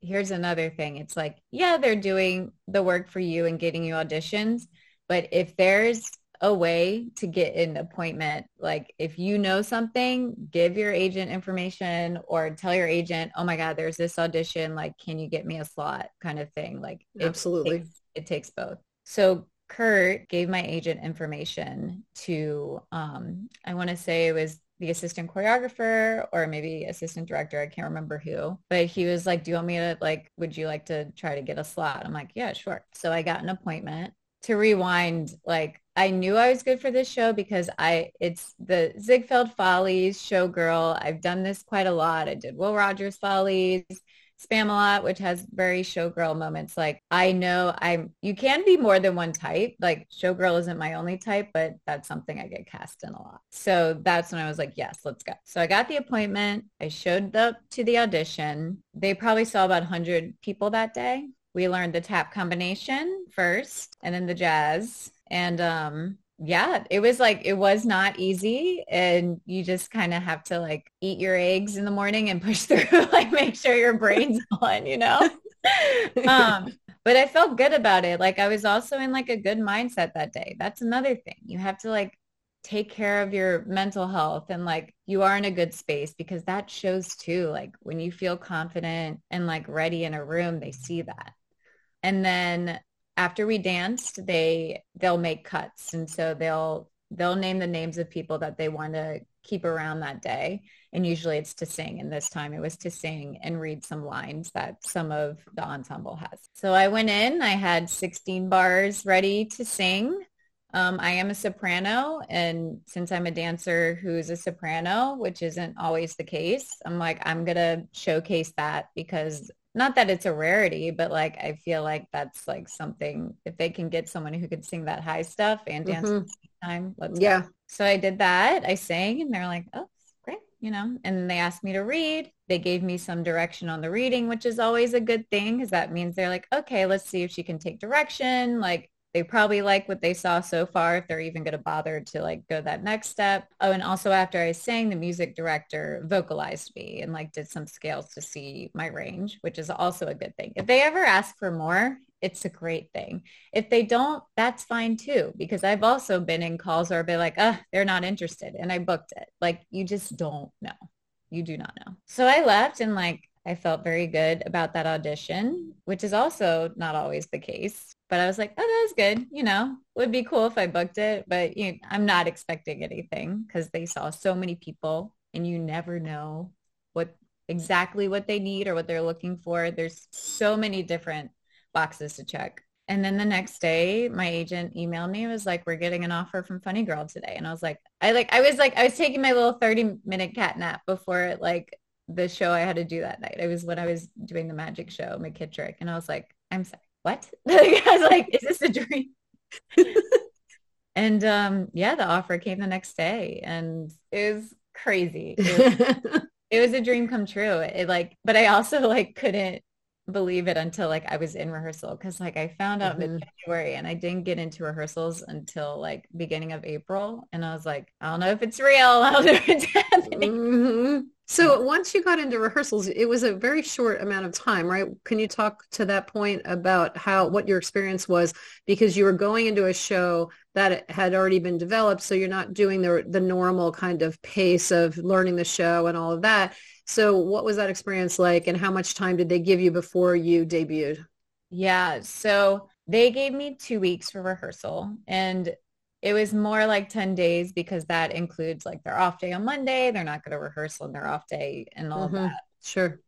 here's another thing. It's like, yeah, they're doing the work for you and getting you auditions. But if there's a way to get an appointment, like if you know something, give your agent information or tell your agent, oh my God, there's this audition. Like, can you get me a slot kind of thing? Like, absolutely. It takes both. So Kurt gave my agent information to, I want to say it was the assistant choreographer or maybe assistant director. I can't remember who, but he was like, do you want me to like, would you like to try to get a slot? I'm like, yeah, sure. So I got an appointment. To rewind, like I knew I was good for this show because it's the Ziegfeld Follies, Showgirl. I've done this quite a lot. I did Will Rogers Follies, Spamalot, which has very showgirl moments. Like I know you can be more than one type. Like showgirl isn't my only type, but that's something I get cast in a lot. So that's when I was like, yes, let's go. So I got the appointment. I showed up to the audition. They probably saw about 100 people that day. We learned the tap combination first and then the jazz. And it was not easy, and you just kind of have to like eat your eggs in the morning and push through, like make sure your brain's on, you know? But I felt good about it. Like I was also in like a good mindset that day. That's another thing. You have to like take care of your mental health and like you are in a good space, because that shows too. Like when you feel confident and like ready in a room, they see that. And then after we danced, they'll make cuts. And so they'll name the names of people that they want to keep around that day. And usually it's to sing. And this time it was to sing and read some lines that some of the ensemble has. So I went in, I had 16 bars ready to sing. I am a soprano. And since I'm a dancer who's a soprano, which isn't always the case, I'm like, I'm going to showcase that, because not that it's a rarity, but like, I feel like that's like something, if they can get someone who could sing that high stuff and dance at the same time, let's go. So I did that. I sang and they're like, oh, great. You know, and they asked me to read. They gave me some direction on the reading, which is always a good thing, because that means they're like, okay, let's see if she can take direction. Like they probably like what they saw so far, if they're even going to bother to like go that next step. Oh, and also after I sang, the music director vocalized me and like did some scales to see my range, which is also a good thing. If they ever ask for more, it's a great thing. If they don't, that's fine too, because I've also been in calls where I've been like, they're not interested. And I booked it. Like you just don't know. You do not know. So I left and like, I felt very good about that audition, which is also not always the case. But I was like, oh, that was good. You know, would be cool if I booked it, but you know, I'm not expecting anything, because they saw so many people and you never know exactly what they need or what they're looking for. There's so many different boxes to check. And then the next day, my agent emailed me. It was like, we're getting an offer from Funny Girl today. And I was like, I was taking my little 30-minute cat nap before like the show I had to do that night. It was when I was doing the magic show, McKittrick. And I was like, I'm sorry. What? I was like, is this a dream? And the offer came the next day, and it was crazy. It was a dream come true. It like, but I also like couldn't believe it until like I was in rehearsal, because like I found out mid-January and I didn't get into rehearsals until like beginning of April, and I was like, I don't know if it's real, I don't know if it's happening. So once you got into rehearsals, it was a very short amount of time, right? Can you talk to that point about how, what your experience was, because you were going into a show that had already been developed, so you're not doing the normal kind of pace of learning the show and all of that. So what was that experience like, and how much time did they give you before you debuted? Yeah, so they gave me 2 weeks for rehearsal, and it was more like 10 days because that includes like their off day on Monday. They're not going to rehearse on their off day and all that. Sure.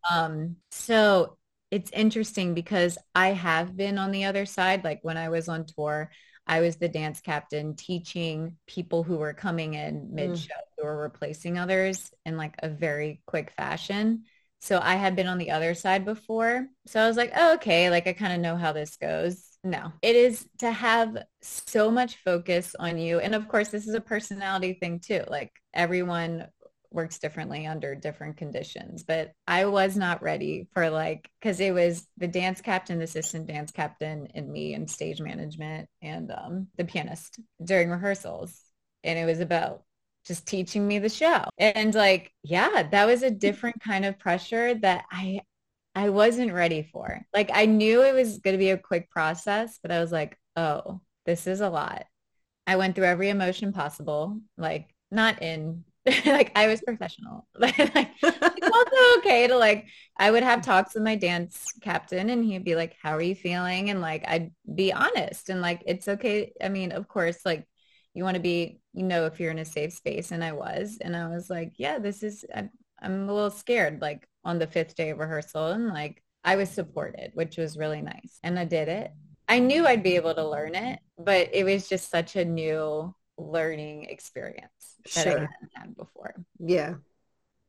So it's interesting because I have been on the other side. Like when I was on tour, I was the dance captain teaching people who were coming in mid-show who were replacing others in like a very quick fashion. So I had been on the other side before. So I was like, oh, okay, like I kind of know how this goes. No, it is to have so much focus on you. And of course, this is a personality thing too. Like everyone works differently under different conditions, but I was not ready for like, cause it was the dance captain, the assistant dance captain, and me, and stage management, and the pianist during rehearsals. And it was about just teaching me the show. And like, yeah, that was a different kind of pressure that I wasn't ready for. Like I knew it was going to be a quick process, but I was like, oh, this is a lot. I went through every emotion possible, like not in like I was professional. Like, it's also okay to like, I would have talks with my dance captain and he'd be like, how are you feeling? And like, I'd be honest and like, it's okay. I mean, of course, like you want to be, you know, if you're in a safe space, and I was like, yeah, this is, I'm a little scared, like on the fifth day of rehearsal, and like, I was supported, which was really nice. And I did it. I knew I'd be able to learn it, but it was just such a new learning experience that I hadn't had before. Yeah.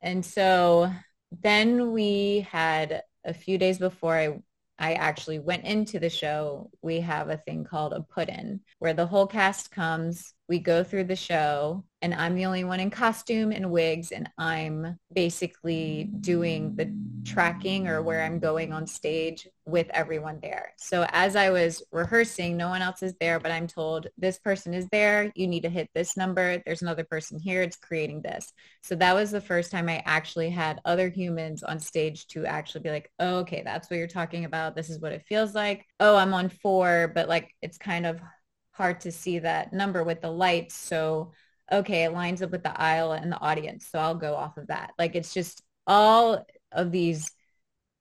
And so then we had a few days before I actually went into the show, we have a thing called a put-in where the whole cast comes, we go through the show, and I'm the only one in costume and wigs, and I'm basically doing the tracking or where I'm going on stage with everyone there. So as I was rehearsing, no one else is there, but I'm told this person is there, you need to hit this number, there's another person here, it's creating this. So that was the first time I actually had other humans on stage to actually be like, oh, okay, that's what you're talking about, this is what it feels like. Oh, I'm on 4, but like it's kind of hard to see that number with the lights, so okay, it lines up with the aisle and the audience, so I'll go off of that. Like it's just all of these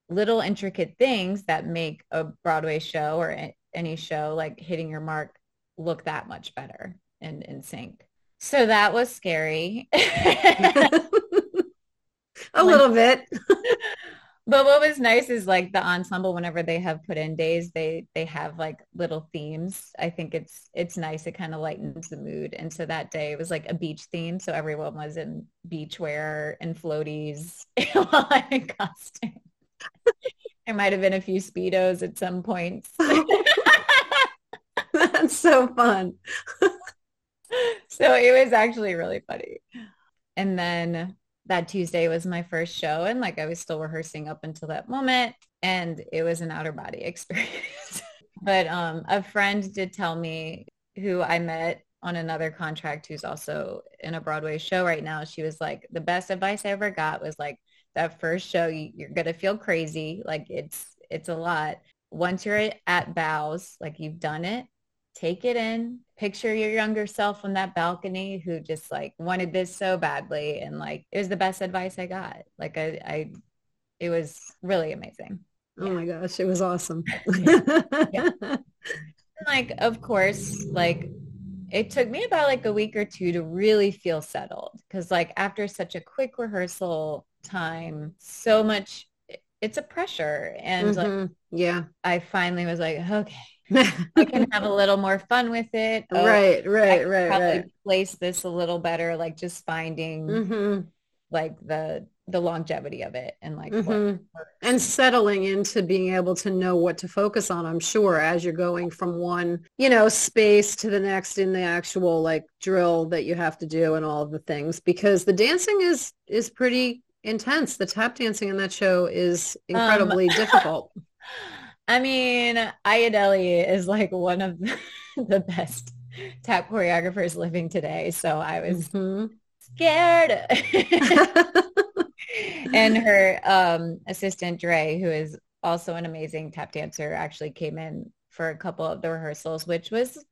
little intricate things that make a Broadway show or any show, like hitting your mark, look that much better and in sync. So that was scary. A little bit. But what was nice is like the ensemble, whenever they have put in days, they have like little themes. I think it's nice. It kind of lightens the mood. And so that day it was like a beach theme. So everyone was in beachwear and floaties while I'm in costume. There might have been a few Speedos at some points. That's so fun. So it was actually really funny. And then that Tuesday was my first show, and like I was still rehearsing up until that moment, and it was an outer body experience. But a friend did tell me, who I met on another contract, who's also in a Broadway show right now, she was like, the best advice I ever got was like, that first show, you're going to feel crazy. Like it's a lot. Once you're at bows, like you've done it, take it in, picture your younger self on that balcony who just like wanted this so badly. And like, it was the best advice I got. Like it was really amazing. Oh yeah. My gosh. It was awesome. Yeah. Like, of course, like it took me about like a week or two to really feel settled. Cause like after such a quick rehearsal time, so much, it's a pressure. And like, yeah, I finally was like, okay, I can have a little more fun with it. Oh, right. Place this a little better, like just finding like the longevity of it, and like and settling into being able to know what to focus on, I'm sure, as you're going from one, you know, space to the next in the actual like drill that you have to do and all of the things, because the dancing is pretty intense. The tap dancing in that show is incredibly difficult. I mean, Ayodele is like one of the best tap choreographers living today. So I was scared. And her assistant, Dre, who is also an amazing tap dancer, actually came in for a couple of the rehearsals, which was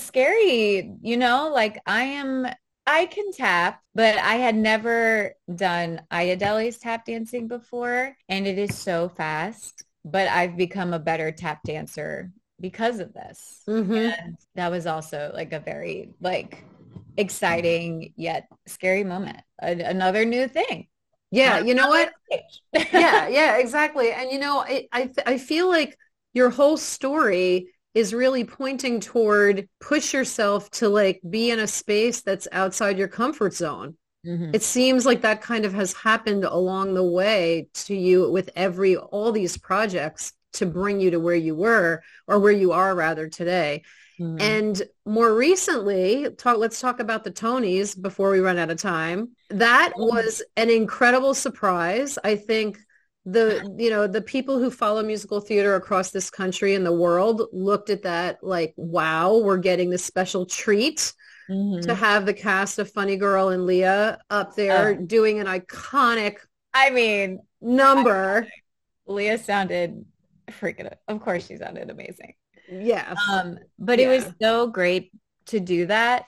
scary. You know, like I can tap, but I had never done Ayodele's tap dancing before. And it is so fast, but I've become a better tap dancer because of this. Mm-hmm. And that was also like a very like exciting yet scary moment. Another new thing. Yeah. You know what? Yeah, exactly. And, you know, I feel like your whole story is really pointing toward push yourself to like be in a space that's outside your comfort zone. Mm-hmm. It seems like that kind of has happened along the way to you with all these projects to bring you to where you were, or where you are rather today. Mm-hmm. And more recently, let's talk about the Tonys before we run out of time. That was an incredible surprise. I think the people who follow musical theater across this country and the world looked at that like, wow, we're getting this special treat to have the cast of Funny Girl and Lea up there doing an iconic number. Lea sounded freaking, of course she sounded amazing. Yes. But it was so great to do that.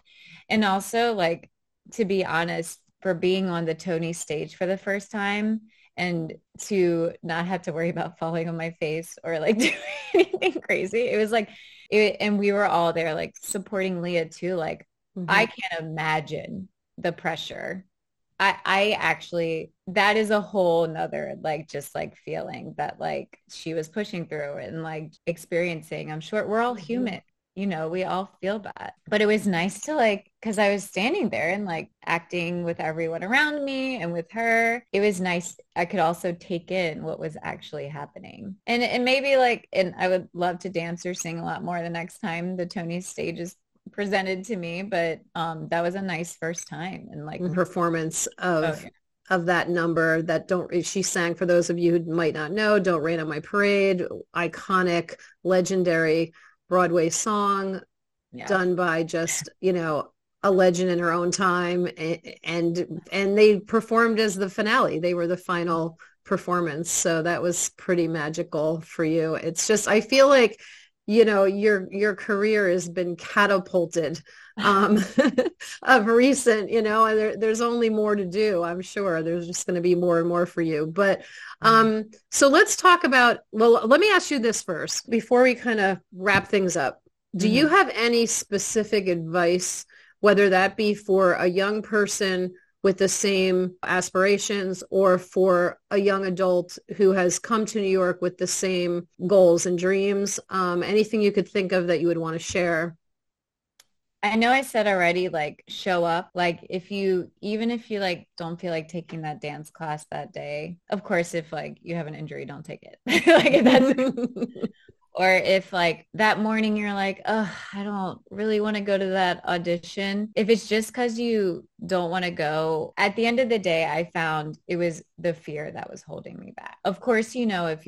And also, like, to be honest, for being on the Tony stage for the first time, and to not have to worry about falling on my face or like doing anything crazy. It was like, and we were all there like supporting Lea too. Like, I can't imagine the pressure. I actually, that is a whole nother like, just like feeling that like she was pushing through and like experiencing. I'm sure we're all human. You know, we all feel that, but it was nice to like, cause I was standing there and like acting with everyone around me and with her. It was nice. I could also take in what was actually happening, and maybe like, and I would love to dance or sing a lot more the next time the Tony stage is presented to me, but that was a nice first time. And like performance of that number that she sang, for those of you who might not know, Don't Rain on My Parade, iconic, legendary Broadway song done by just, you know, a legend in her own time. And they performed as the finale. They were the final performance. So that was pretty magical for you. It's just, I feel like, you know, your career has been catapulted of recent, you know, and there's only more to do. I'm sure there's just going to be more and more for you. But so let's talk about, well, let me ask you this first before we kind of wrap things up. Do you have any specific advice, whether that be for a young person with the same aspirations or for a young adult who has come to New York with the same goals and dreams? Anything you could think of that you would want to share? I know I said already, like, show up. Like, even if you like don't feel like taking that dance class that day, of course, if like you have an injury, don't take it. Like, if that's, or if like that morning you're like, oh, I don't really want to go to that audition. If it's just cause you don't want to go, at the end of the day, I found it was the fear that was holding me back. Of course, you know, if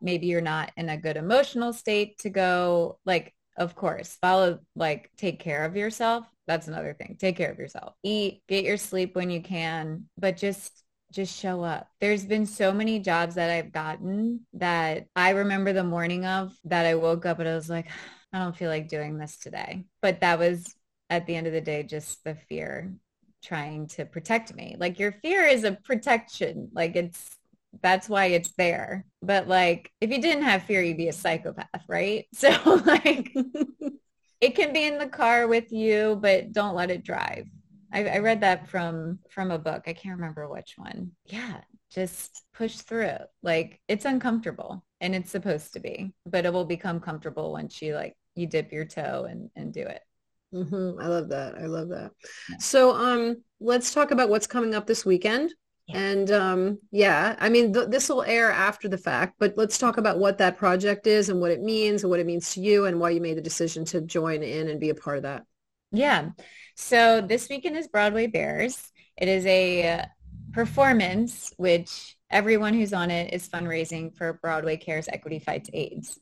maybe you're not in a good emotional state to go, like, of course, follow, like, take care of yourself. That's another thing. Take care of yourself. Eat, get your sleep when you can, but just show up. There's been so many jobs that I've gotten that I remember the morning of that I woke up and I was like, I don't feel like doing this today. But that was, at the end of the day, just the fear trying to protect me. Like, your fear is a protection. Like, that's why it's there. But like, if you didn't have fear, you'd be a psychopath, right? So like, it can be in the car with you, but don't let it drive. I read that from a book. I can't remember which one. Yeah. Just push through. Like, it's uncomfortable and it's supposed to be, but it will become comfortable once you like, you dip your toe and do it. Mm-hmm. I love that. Yeah. So let's talk about what's coming up this weekend. Yeah. And this will air after the fact, but let's talk about what that project is and what it means and what it means to you and why you made the decision to join in and be a part of that. Yeah. So this weekend is Broadway Bears. It is a performance, which everyone who's on it is fundraising for Broadway Cares, Equity Fights AIDS.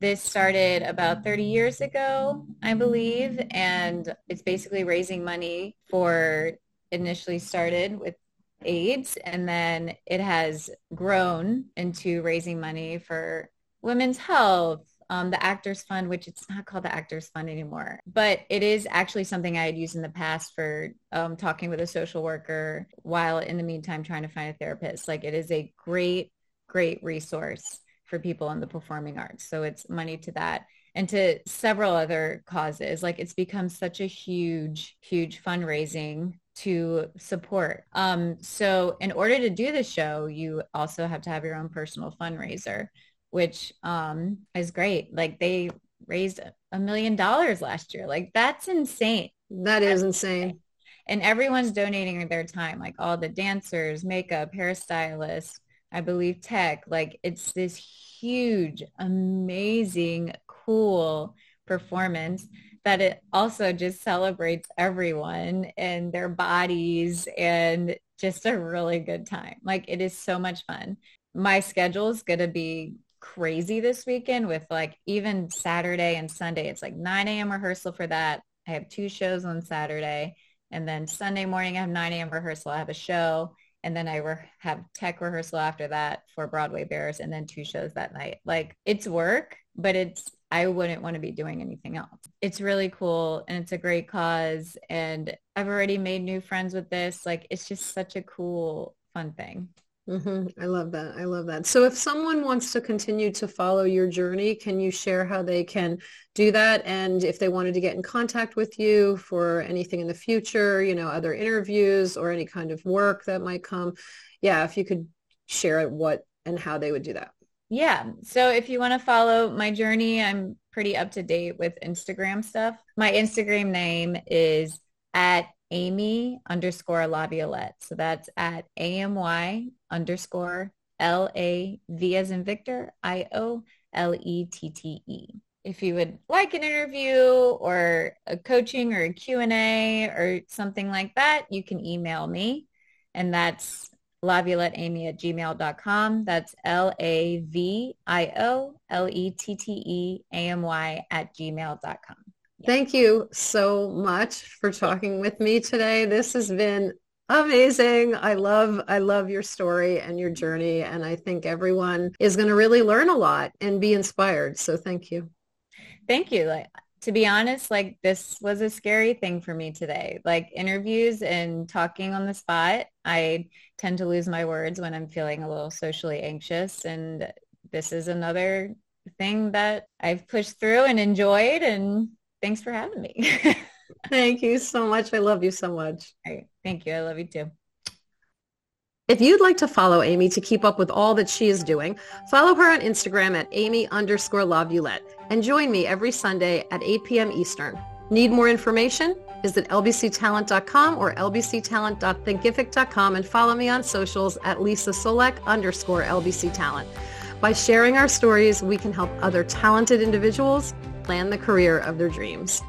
This started about 30 years ago, I believe, and it's basically raising money for, initially started with AIDS, and then it has grown into raising money for women's health, the Actors Fund, which it's not called the Actors Fund anymore, but it is actually something I had used in the past for talking with a social worker while in the meantime trying to find a therapist. Like, it is a great, great resource for people in the performing arts. So it's money to that and to several other causes. Like, it's become such a huge, huge fundraising to support. So in order to do the show, you also have to have your own personal fundraiser, which is great. Like, they raised $1 million last year. Like, that's insane. That is insane. And everyone's donating their time, like all the dancers, makeup, hairstylists, I believe tech. Like, it's this huge, amazing, cool performance that it also just celebrates everyone and their bodies and just a really good time. Like, it is so much fun. My schedule is going to be crazy this weekend with, like, even Saturday and Sunday. It's like 9 a.m. rehearsal for that. I have two shows on Saturday. And then Sunday morning, I have 9 a.m. rehearsal. I have a show. And then I have tech rehearsal after that for Broadway Bears, and then two shows that night. Like, it's work, but I wouldn't want to be doing anything else. It's really cool, and it's a great cause. And I've already made new friends with this. Like, it's just such a cool, fun thing. Mm-hmm. I love that. I love that. So if someone wants to continue to follow your journey, can you share how they can do that? And if they wanted to get in contact with you for anything in the future, you know, other interviews or any kind of work that might come. Yeah. If you could share what and how they would do that. Yeah. So if you want to follow my journey, I'm pretty up to date with Instagram stuff. My Instagram name is at Amy_Laviolette. So that's at AMY_LAV as in Victor, IOLETTE. If you would like an interview or a coaching or a Q&A or something like that, you can email me. And that's lavioletteamy@gmail.com. That's LAVIOLETTEAMY@gmail.com. Thank you so much for talking with me today. This has been amazing. I love your story and your journey, and I think everyone is going to really learn a lot and be inspired. So thank you. Thank you. Like, to be honest, like, this was a scary thing for me today. Like, interviews and talking on the spot, I tend to lose my words when I'm feeling a little socially anxious, and this is another thing that I've pushed through and enjoyed, and thanks for having me. Thank you so much. I love you so much. All right. Thank you. I love you too. If you'd like to follow Amy to keep up with all that she is doing, follow her on Instagram at Amy_Laviolette and join me every Sunday at 8 p.m. Eastern. Need more information? Visit lbctalent.com or lbctalent.thinkific.com and follow me on socials at Leesa Csolak_LBCTalent. By sharing our stories, we can help other talented individuals plan the career of their dreams.